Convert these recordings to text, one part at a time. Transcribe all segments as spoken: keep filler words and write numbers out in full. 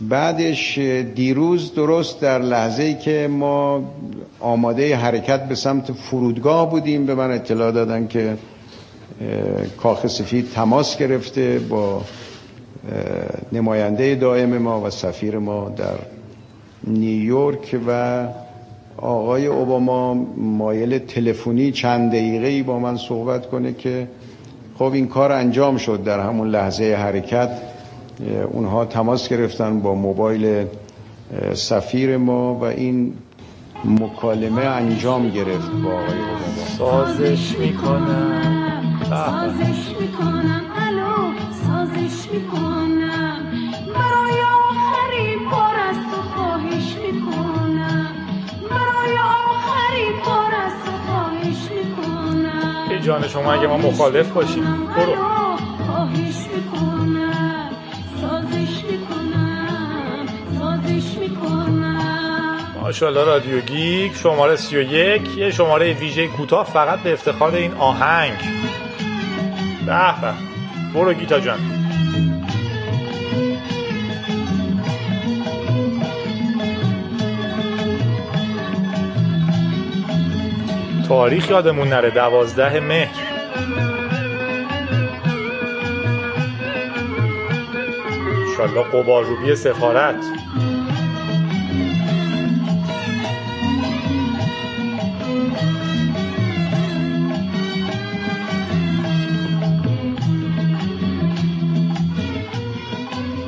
بعدش دیروز درست در لحظه‌ای که ما آماده حرکت به سمت فرودگاه بودیم به من اطلاع دادن که کاخ سفید تماس گرفته با نماینده دائم ما و سفیر ما در نیویورک و آقای اوباما مایل تلفنی چند دقیقه‌ای با من صحبت کنه که خب این کار انجام شد. در همون لحظه حرکت اونها تماس گرفتن با موبایل سفیر ما و این مکالمه انجام گرفت با آقای اوباما. سازش میکنم سازش میکنم الو سازش میکنم برای آخرین بار از تو خواهش میکنم برای آخرین بار از تو خواهش میکنم به جان شما اگه ما مخالف باشیم برو خواهش میکنم سازش میکنم سازش میکنم. ماشاءالله رادیو گیک شماره سی و یک، یه شماره ویژه کوتاه فقط به افتخار این آهنگ. به به، برو گیتا جان. تاریخ یادمون نره، دوازده مهر. ماشاءالله قباروبی سفارت.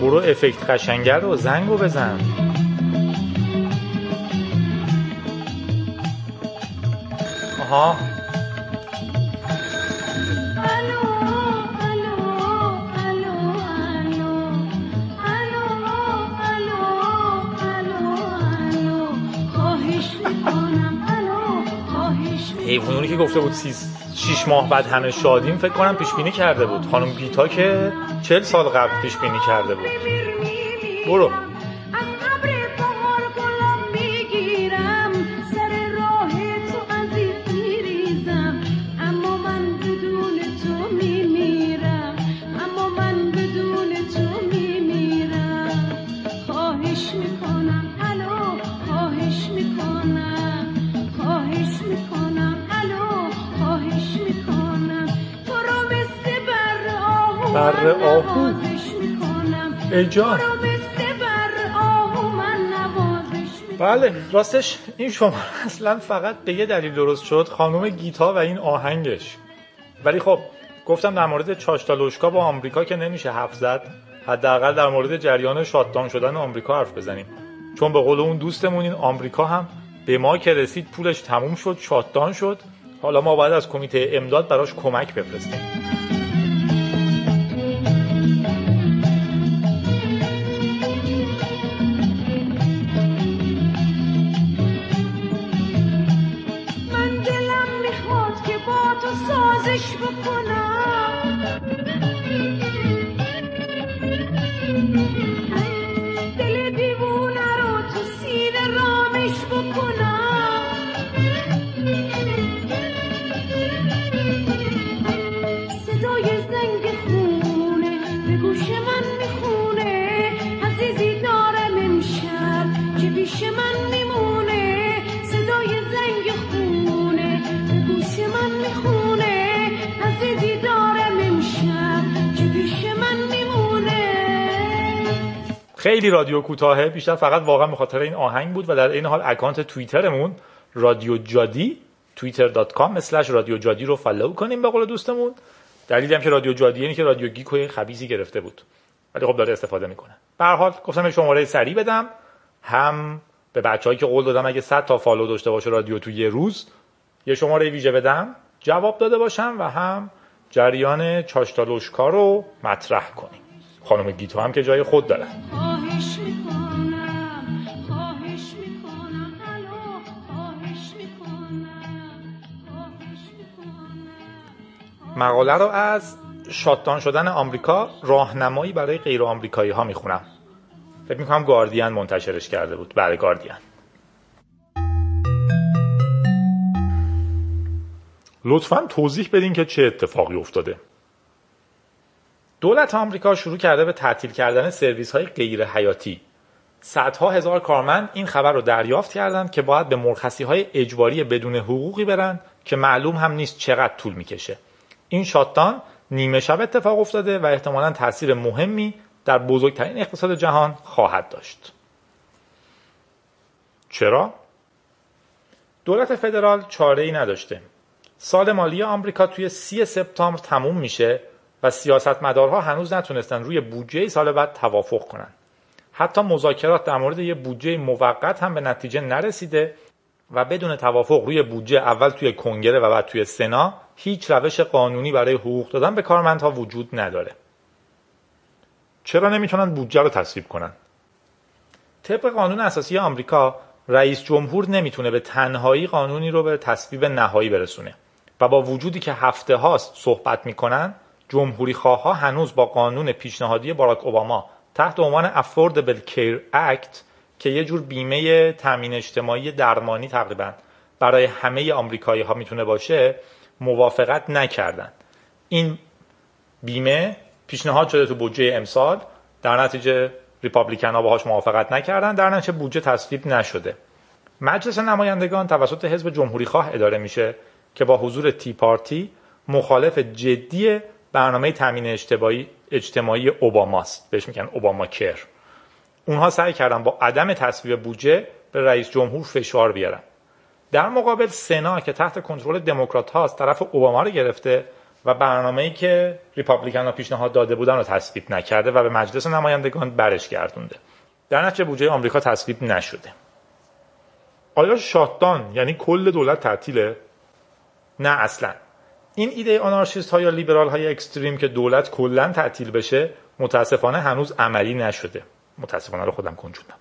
برو افکت قشنگر رو زنگو بزن. آها الو الو الو الو الو الو خواهش می‌کنم الو خواهش می‌کنم. حیوانی که گفته بود شش ماه بعد همه شادیم فکر کنم پیش بینی کرده بود. خانم گیتا که چهل سال قبل پیش بینی کرده بود. برو از قبر بهار گلم میگیرم سر راه تو عزیز میریزم اما من بدون تو میمیرم اما من بدون تو میمیرم خواهش میکنم الو خواهش میکنم خواهش میکنم الو خواهش میکنم تو رو مثل بر آهو ای جان. بله راستش این شما اصلا فقط به یه دلیل درست شد، خانم گیتا و این آهنگش. ولی خب گفتم در مورد چاشتالوشکا با آمریکا که نمیشه حرف زد، حداقل در مورد جریان شات‌داون شدن آمریکا حرف بزنیم، چون به قول اون دوستمون این آمریکا هم به ما که رسید پولش تموم شد، شات‌داون شد. حالا ما باید از کمیته امداد براش کمک بفرستیم. خیلی رادیو کوتاهه، بیشتر فقط واقعا به خاطر این آهنگ بود. و در این حال اکانت توییترمون رادیو جادی توییتر دات کام اسلش رادیو جادی رو فالو کنیم به قول دوستمون. دلیلی هم که رادیو جادی اینه که رادیو گیک و خبیثی گرفته بود، ولی خب داره استفاده میکنه. به هر حال گفتم شماره سری بدم، هم به بچه‌ای که قول دادم اگه صد تا فالو داشته باشه رادیو تو یه روز یه شماره ویژه بدم جواب داده باشم و هم جریان چاشتالوشکا رو مطرح کنیم. خانم گیتا هم که جای خود داره. خواهش میکنم خواهش میکنم الو خواهش میکنم خواهش میکنم. مقاله رو از شات‌داون شدن آمریکا، راهنمایی برای غیر آمریکایی ها میخونم. فکر میکنم گاردین منتشرش کرده بود. بله گاردین. لطفاً توضیح بدین که چه اتفاقی افتاده. دولت آمریکا شروع کرده به تعطیل کردن سرویس‌های غیر حیاتی صدها هزار کارمند این خبر رو دریافت کردند که باید به مرخصی‌های اجباری بدون حقوقی برن که معلوم هم نیست چقدر طول می‌کشه. این شاتدان نیمه شب اتفاق افتاده و احتمالاً تاثیر مهمی در بزرگترین اقتصاد جهان خواهد داشت. چرا؟ دولت فدرال چاره‌ای نداشته. سال مالی آمریکا توی سی سپتامبر تموم میشه و سیاستمدارها هنوز نتونستن روی بودجه سال بعد توافق کنن. حتی مذاکرات در مورد یه بودجه موقت هم به نتیجه نرسیده و بدون توافق روی بودجه اول توی کنگره و بعد توی سنا هیچ روش قانونی برای حقوق دادن به کارمندها وجود نداره. چرا نمیتونن بودجه رو تصویب کنن؟ طبق قانون اساسی آمریکا رئیس جمهور نمیتونه به تنهایی قانونی رو به تصویب نهایی برسونه و با وجودی که هفته هاست صحبت میکنن، جمهوری خواها هنوز با قانون پیشنهادی باراک اوباما تحت عنوان Affordable Care Act که یه جور بیمه تامین اجتماعی درمانی تقریبا برای همه آمریکایی ها میتونه باشه موافقت نکردن. این بیمه پیشنهاد شده تو بودجه امسال، در نتیجه ریپابلیکن ها باهاش موافقت نکردن، در نتیجه بودجه تصویب نشده. مجلس نمایندگان توسط حزب جمهوری خواه اداره میشه که با حضور تی پارتی مخالف جدی برنامه تامین اجتماعی اجتماعی اوباماست، بهش میگن اوباما کر. اونها سعی کردن با عدم تصویب بودجه به رئیس جمهور فشار بیارن. در مقابل سنا که تحت کنترل دموکرات هاست طرف اوباما رو گرفته و برنامه‌ای که ریپابلیکن ها پیشنهاد داده بودن رو تصویب نکرده و به مجلس نمایندگان برش گردونده. در نتیجه بودجه آمریکا تصویب نشده. آیا شاتدان یعنی کل دولت تعطیله؟ نه اصلاً. این ایده آنارشیست ها یا لیبرال های اکستریم که دولت کلا تعطیل بشه متاسفانه هنوز عملی نشده. متاسفانه رو خودم کنجودم.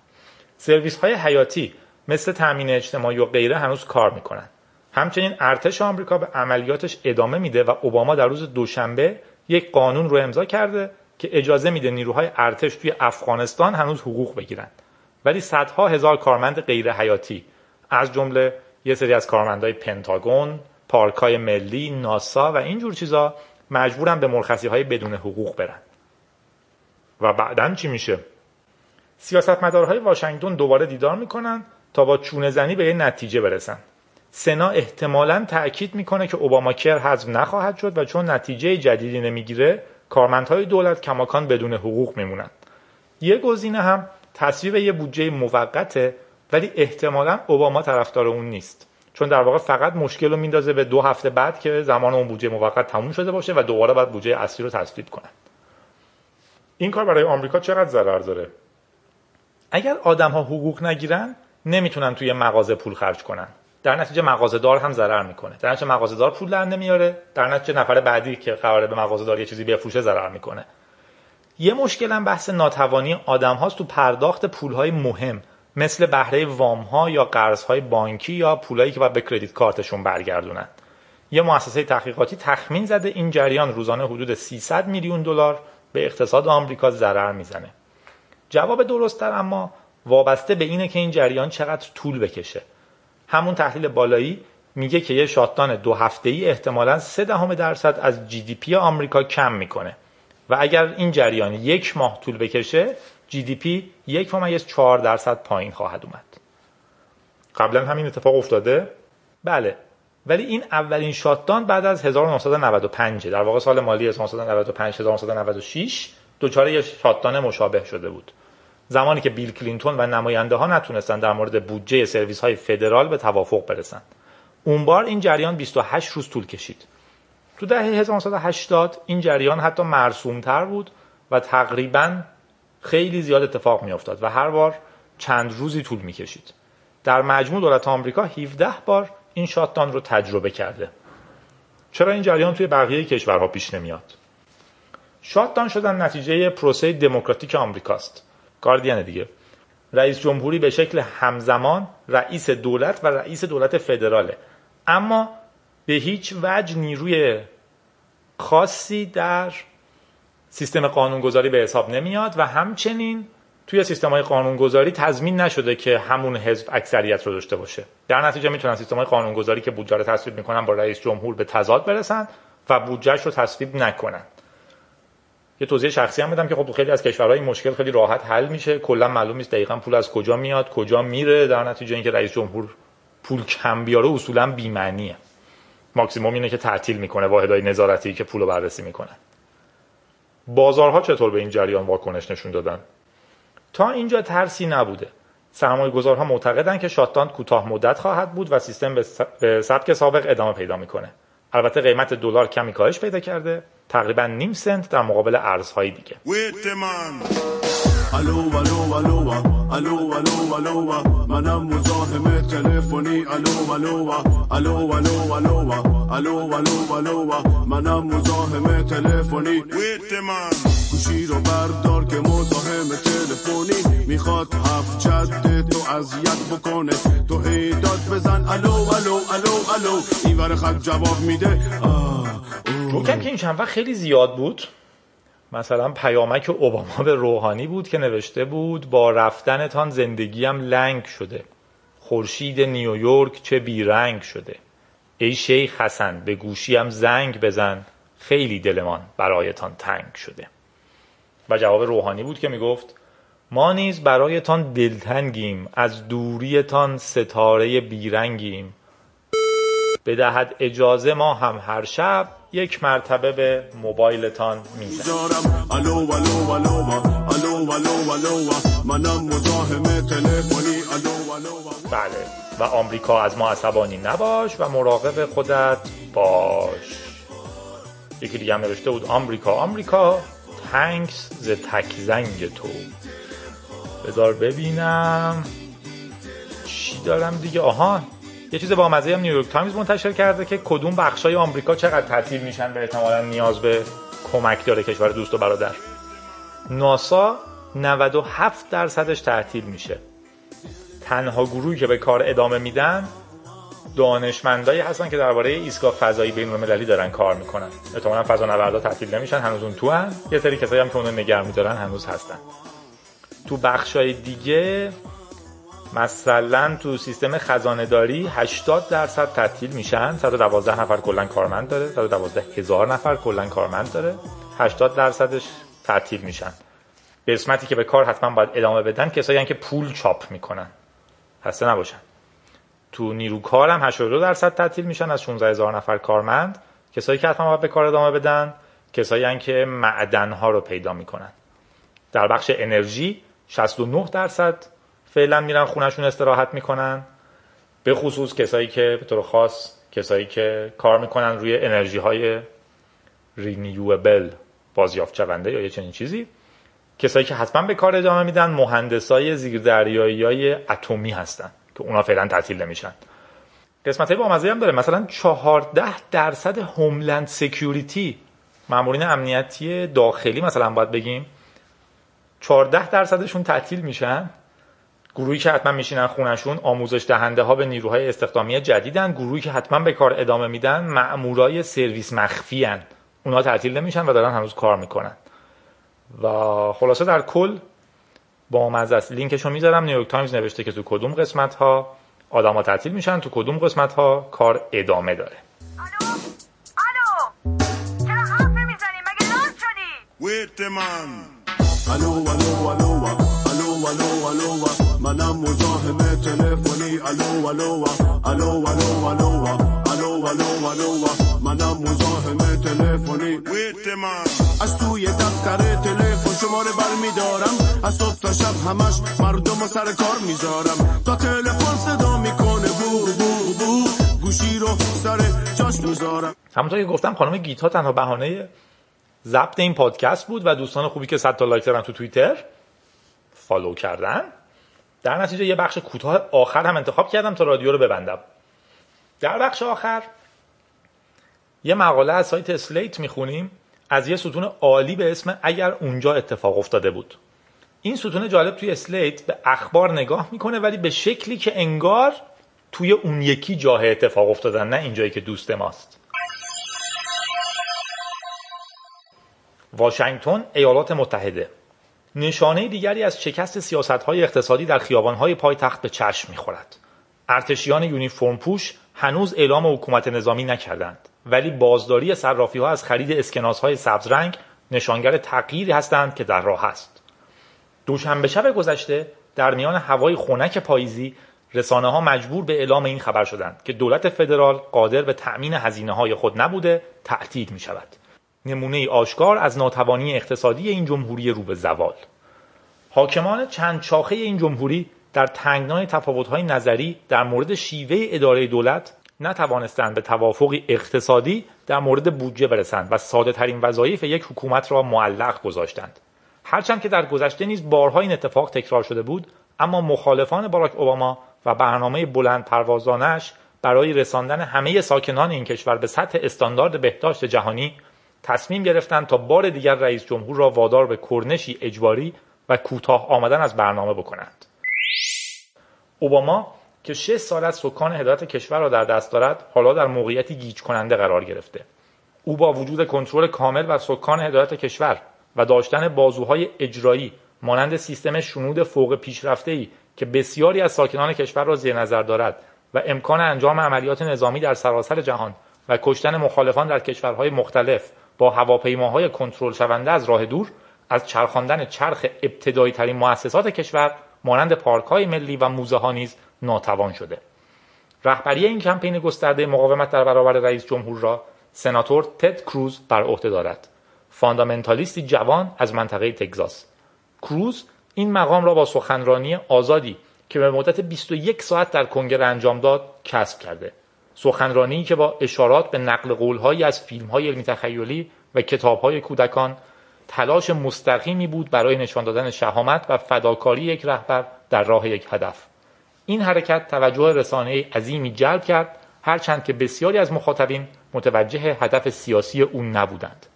سرویس های حیاتی مثل تامین اجتماعی و غیره هنوز کار میکنن. همچنین ارتش آمریکا به عملیاتش ادامه میده و اوباما در روز دوشنبه یک قانون رو امضا کرده که اجازه میده نیروهای ارتش توی افغانستان هنوز حقوق بگیرن. ولی صدها هزار کارمند غیر حیاتی از جمله یه سری از کارمندای پنتاگون، پارکای ملی، ناسا و اینجور چیزا مجبورن به مرخصی‌های بدون حقوق برن. و بعدن چی میشه؟ سیاستمدارهای واشنگتن دوباره دیدار میکنن تا با چونه زنی به یه نتیجه برسن. سنا احتمالاً تأکید میکنه که اوباما کر حذف نخواهد شد و چون نتیجه جدیدی نمیگیره کارمندهای دولت کماکان بدون حقوق میمونن. یه گزینه هم تصویب یه بودجه موقته، ولی احتمالاً اوباما طرفدار اون نیست. چون در واقع فقط مشکل رو میندازه به دو هفته بعد که زمان اون بودجه موقت تموم شده باشه و دوباره باید بودجه اصلی رو تصویب کنن. این کار برای آمریکا چقدر ضرر داره؟ اگر آدم‌ها حقوق نگیرن نمیتونن توی مغازه پول خرج کنن. در نتیجه مغازه‌دار هم ضرر میکنه. در نتیجه مغازه‌دار پول در نمیاره، در نتیجه نفر بعدی که قراره به مغازه‌دار یه چیزی بفروشه ضرر میکنه. یه مشکل هم بحث ناتوانی آدم‌هاست تو پرداخت پول‌های مهم. مثل بهره وام‌ها یا قرض‌های بانکی یا پولایی که باید به کردیت کارتشون برگردونن. یه مؤسسه تحقیقاتی تخمین زده این جریان روزانه حدود سیصد میلیون دلار به اقتصاد آمریکا ضرر میزنه. جواب درست‌تر اما وابسته به اینه که این جریان چقدر طول بکشه. همون تحلیل بالایی میگه که یه شاتدان دو هفته‌ای احتمالاً سه دهم درصد از جی دی پی آمریکا کم میکنه و اگر این جریان یک ماه طول بکشه جی دی پی یک ممیز چهار درصد پایین خواهد اومد. قبلا همین اتفاق افتاده؟ بله. ولی این اولین شاتدان بعد از هزار و نهصد و نود و پنج، در واقع سال مالی هزار و نهصد و نود و پنج هزار و نهصد و نود و شش دوچار یه شاتدان مشابه شده بود. زمانی که بیل کلینتون و نماینده ها نتونستن در مورد بودجه سرویس های فدرال به توافق برسن. اون بار این جریان بیست و هشت روز طول کشید. تو دهه هزار و نهصد و هشتاد این جریان حتی مرسوم‌تر بود و تقریباً خیلی زیاد اتفاق می افتاد و هر بار چند روزی طول می کشید. در مجموع دولت آمریکا هفده بار این شاتدان رو تجربه کرده. چرا این جریان توی بقیه کشورها پیش نمیاد؟ شاتدان شدن نتیجه پروسه دموکراتیک آمریکاست. گاردین دیگه. رئیس جمهوری به شکل همزمان رئیس دولت و رئیس دولت فدراله. اما به هیچ وجه نیروی خاصی در سیستم قانونگذاری به حساب نمیاد و همچنین توی سیستم‌های قانونگذاری تضمین نشده که همون حزب اکثریت رو داشته باشه. در نتیجه میتونن سیستم‌های قانونگذاری که بودجه رو تصویب میکنن با رئیس جمهور به تضاد برسن و بودجهش رو تصویب نکنن. یه توضیح شخصی هم بدم که خب خیلی از کشورها این مشکل خیلی راحت حل میشه، کلا معلوم نیست دقیقاً پول از کجا میاد کجا میره، در نتیجه اینکه رئیس جمهور پول کم بیاره اصولاً بی معنیه. ماکسیموم اینه که تعطیل میکنه واحدهای نظارتی که پولو بررسی میکنن. بازارها چطور به این جریان واکنش نشون دادن؟ تا اینجا ترسی نبوده. سرمایه‌گذارها معتقدن که شات‌داون کوتاه مدت خواهد بود و سیستم به سبک سابق ادامه پیدا میکنه. البته قیمت دلار کمی کاهش پیدا کرده، تقریبا نیم سنت در مقابل ارزهای دیگه. الو الو الو الو الو الو منم مزاحم تلفنی الو الو الو الو الو الو الو منم مزاحم تلفنی گوشی رو بردار که مزاحم تلفنی میخواد هفت جد تو اذیت بکنه تو ایداد بزن الو الو الو الو اینور خط جواب میده. گفتم که این چند وقت خیلی زیاد بود. مثلا پیامک اوباما به روحانی بود که نوشته بود با رفتنتان زندگیم لنگ شده، خورشید نیویورک چه بیرنگ شده، ای شیخ حسن به گوشیم زنگ بزن خیلی دلمان برایتان تنگ شده. و جواب روحانی بود که میگفت ما نیز برایتان دلتنگیم، از دوریتان ستاره بیرنگیم، بدهد اجازه ما هم هر شب یک مرتبه به موبایلتان میزنم. الو الو الو الو الو الو منم مزاحم تلفنی الو الو. بله، و آمریکا از ما عصبانی نباش و مراقب خودت باش. یکی دیگه هم نوشته بود آمریکا آمریکا تانکس ز تک زنگ تو. بذار ببینم چی دارم دیگه. آها، یه چیز با مزه هم نیویورک تایمز منتشر کرده که کدوم بخشای آمریکا چقدر تعطیل میشن و احتمالاً نیاز به کمک داره کشور دوست و برادر. ناسا نود و هفت درصدش تعطیل میشه. تنها گروهی که به کار ادامه میدن دانشمندایی هستن که درباره ایستگاه فضایی بین‌المللی دارن کار میکنن. احتمالاً فضانوردا تعطیل نمیشن، هنوز اون تو هن. یه سری کسایی هم که اونو نگه می‌دارن هنوز هستن. تو بخشای دیگه مثلا تو سیستم خزانه داری هشتاد درصد تعطیل میشن. صد و دوازده نفر کلا کارمند داره، صد و دوازده هزار نفر کلا کارمند داره، هشتاد درصدش تعطیل میشن. به قسمتی که به کار حتما باید ادامه بدن کسایی هستن که پول چاپ میکنن، خسته نباشن. تو نیرو کار هم هشتاد و دو درصد تعطیل میشن از شانزده هزار نفر کارمند، کسایی که حتما باید به کار ادامه بدن کسایی هستن که معدن ها رو پیدا میکنن. در بخش انرژی شصت و نه درصد فعلا میرن خونهشون استراحت میکنن، به خصوص کسایی که به طور خاص کسایی که کار میکنن روی انرژی های رینیوبل، بازیافت شونده یا یه چنین چیزی. کسایی که حتما به کار ادامه میدن مهندسای زیردریایی های اتمی هستن که اونا فعلا تعطیل نمیشن. قسمتای بامزه هم داره، مثلا چهارده درصد هوملند سکیوریتی، مامورین امنیتی داخلی مثلا باید بگیم، چهارده درصدشون تعطیل میشن. گروهی که حتما میشینن خونشون آموزش دهنده ها به نیروهای استخدامی جدیدن. گروهی که حتما به کار ادامه میدن مأمورای سرویس مخفی ان، اونا تعطیل نمیشن و دارن هنوز کار میکنن. و خلاصه در کل با مزه است. لینکشو میذارم. نیویورک تایمز نوشته که تو کدوم قسمت ها آدما تعطیل میشن، تو کدوم قسمت ها کار ادامه داره. الو الو چرا حرف نمیزنی؟ مگه لال شدی؟ ویتمن الو الو الو الو الو منم مزاحم تلفنی الو الو الو الو الو الو الو منم مزاحم تلفنی ویتمن از توی دفتر تلفن شماره برمیدارم، از صبح تا شب همش مردم سر کار میذارم، تا تلفن صدا میکنه بو بو بو گوشی رو سر جاش میذارم. همونطور که گفتم خانم گیتا تنها بهانه ضبط این پادکست بود و دوستان خوبی که صد تا لایک دارن تو توییتر فالو کردن. در نتیجه یه بخش کوتاه آخر هم انتخاب کردم تا رادیو رو ببندم. در بخش آخر یه مقاله از سایت اسلیت میخونیم از یه ستون عالی به اسم اگر اونجا اتفاق افتاده بود. این ستون جالب توی اسلیت به اخبار نگاه میکنه ولی به شکلی که انگار توی اون یکی جاه اتفاق افتادن، نه اینجایی که دوست ماست. واشنگتن، ایالات متحده. نشانه دیگری از شکست سیاست‌های اقتصادی در خیابان‌های پایتخت به چشم می‌خورد. ارتشیان یونیفرم پوش هنوز اعلام حکومت نظامی نکردند، ولی بازداری صرافی‌ها از خرید اسکناس‌های سبزرنگ نشانگر تغییری هستند که در راه است. دوشنبه شب گذشته در میان هوای خنک پاییزی رسانه‌ها مجبور به اعلام این خبر شدند که دولت فدرال قادر به تأمین هزینه‌های خود نبوده، تعطیل می‌شود. نمونه‌ای آشکار از ناتوانی اقتصادی این جمهوری رو به زوال. حاکمان چند شاخه این جمهوری در تنگنای تفاوت‌های نظری در مورد شیوه اداره دولت نتوانستند به توافقی اقتصادی در مورد بودجه برسند و ساده‌ترین وظایف یک حکومت را معلق گذاشتند. هرچند که در گذشته نیز بارها این اتفاق تکرار شده بود، اما مخالفان باراک اوباما و برنامه بلند پروازانش برای رساندن همه ساکنان این کشور به سطح استاندارد بهداشت جهانی تصمیم گرفتند تا بار دیگر رئیس جمهور را وادار به کرنشی اجباری و کوتاه آمدن از برنامه بکنند. اوباما که شش سال از سکان هدایت کشور را در دست دارد، حالا در موقعیتی گیج کننده قرار گرفته. او با وجود کنترل کامل بر سکان هدایت کشور و داشتن بازوهای اجرایی مانند سیستم شنود فوق پیشرفته‌ای که بسیاری از ساکنان کشور را زیر نظر دارد و امکان انجام عملیات نظامی در سراسر جهان و کشتن مخالفان در کشورهای مختلف با هواپیماهای کنترل شونده از راه دور، از چرخاندن چرخ ابتدایی ترین مؤسسات کشور مانند پارک‌های ملی و موزه‌ها نیز ناتوان شده. رهبری این کمپین گسترده مقاومت در برابر رئیس جمهور را سناتور تد کروز بر عهده دارد، فاندامنتالیستی جوان از منطقه تگزاس. کروز این مقام را با سخنرانی آزادی که به مدت بیست و یک ساعت در کنگره انجام داد کسب کرده. سخنرانی که با اشارات به نقل قول‌هایی از فیلم‌های علمی تخیلی و کتاب‌های کودکان تلاش مستقیمی بود برای نشان دادن شجاعت و فداکاری یک رهبر در راه یک هدف. این حرکت توجه رسانه‌ای عظیمی جلب کرد، هرچند که بسیاری از مخاطبین متوجه هدف سیاسی او نبودند.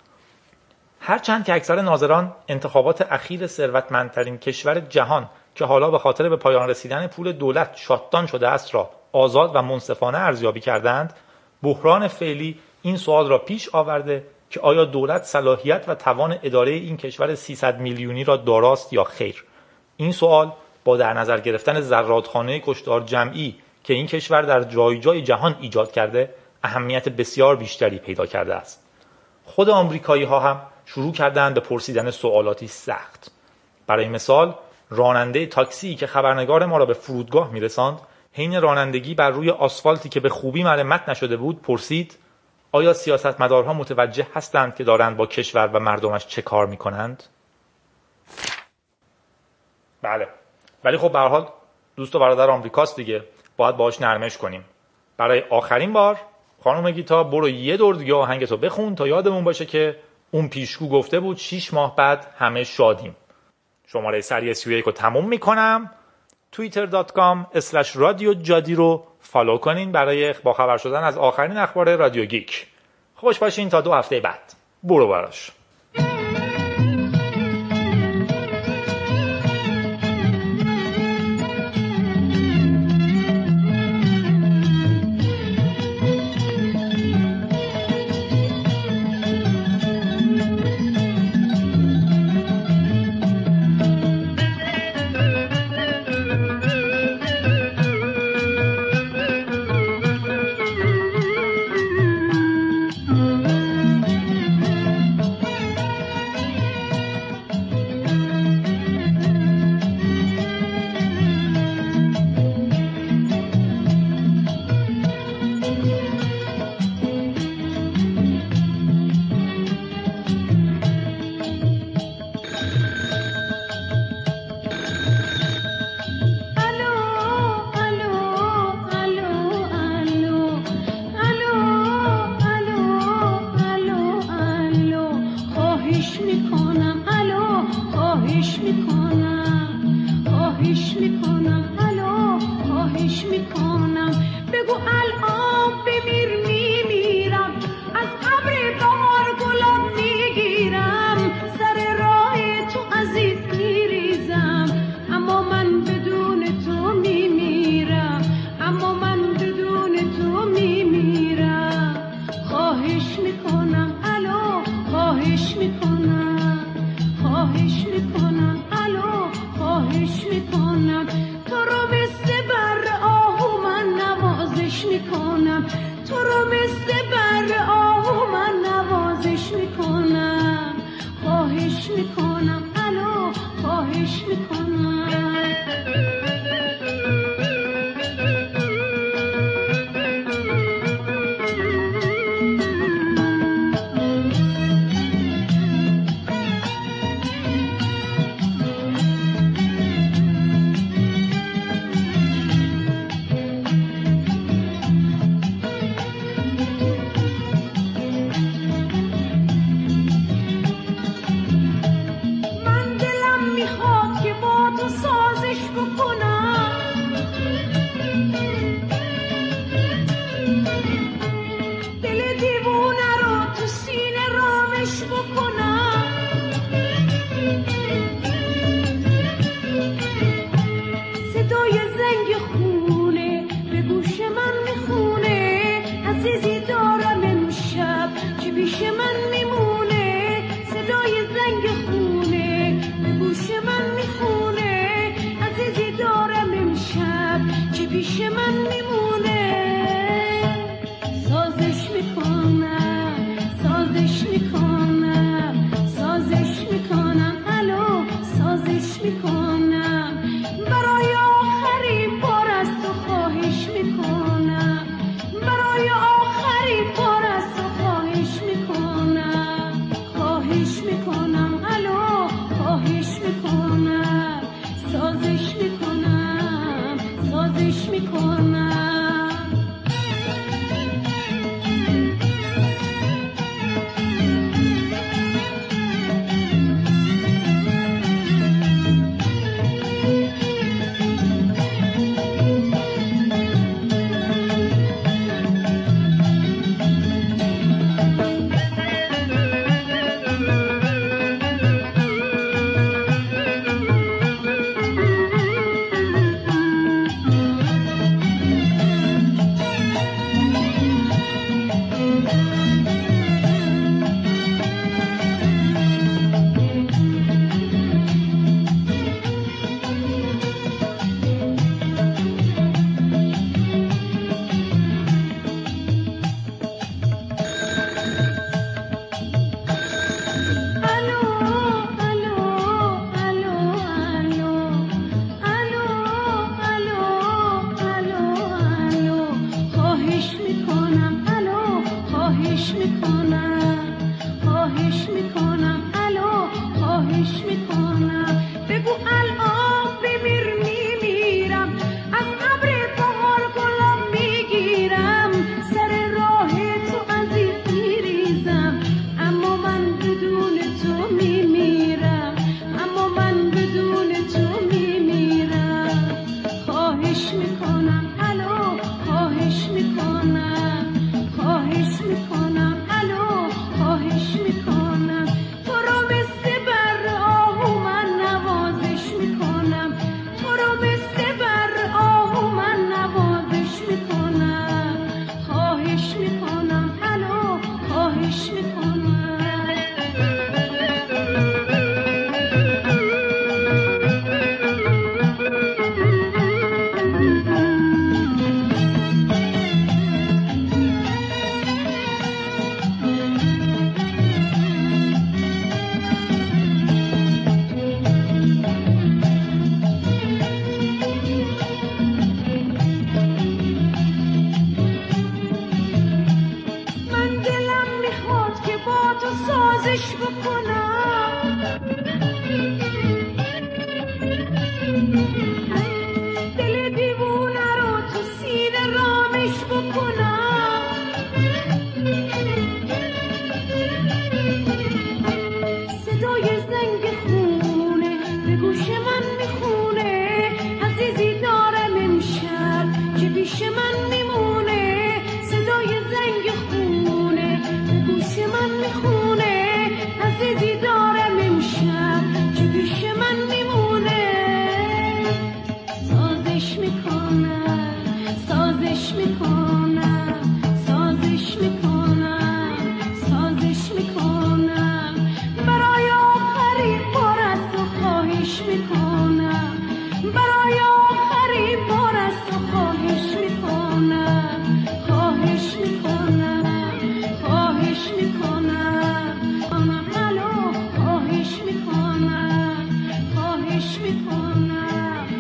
هرچند که اکثر ناظران انتخابات اخیر ثروتمندترین کشور جهان که حالا به خاطر به پایان رسیدن پول دولت شاتدان شده است را آزاد و منصفانه ارزیابی کردند، بحران فعلی این سوال را پیش آورده که آیا دولت صلاحیت و توان اداره این کشور سیصد میلیونی را داراست یا خیر. این سوال با در نظر گرفتن زرادخانه کشتار جمعی که این کشور در جای جای جهان ایجاد کرده، اهمیت بسیار بیشتری پیدا کرده است. خود آمریکایی‌ها هم شروع کردند به پرسیدن سوالاتی سخت. برای مثال، راننده تاکسی که خبرنگار ما را به فرودگاه می‌رساند، حین رانندگی بر روی آسفالتی که به خوبی مرمت نشده بود پرسید: آیا سیاستمدارها متوجه هستند که دارند با کشور و مردمش چه کار می‌کنند؟ بله. ولی خب به هر حال دوست و برادر آمریکاست دیگه، باید باهاش نرمش کنیم. برای آخرین بار خانم گیتا، برو یه دور دیگه آهنگتو بخون تا یادمون باشه که اون پیشگو گفته بود شش ماه بعد همه شادیم. شماره سری سی و یک رو تموم میکنم. توییتر دات کام اسلش رادیو جادی رو فالو کنین برای با خبر شدن از آخرین اخبار رادیو گیک. خوش باشین تا دو هفته بعد. برو براش. میکنم تو رو مثل بر آهو من نوازش میکنم. خواهش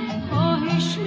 میکنم خواهش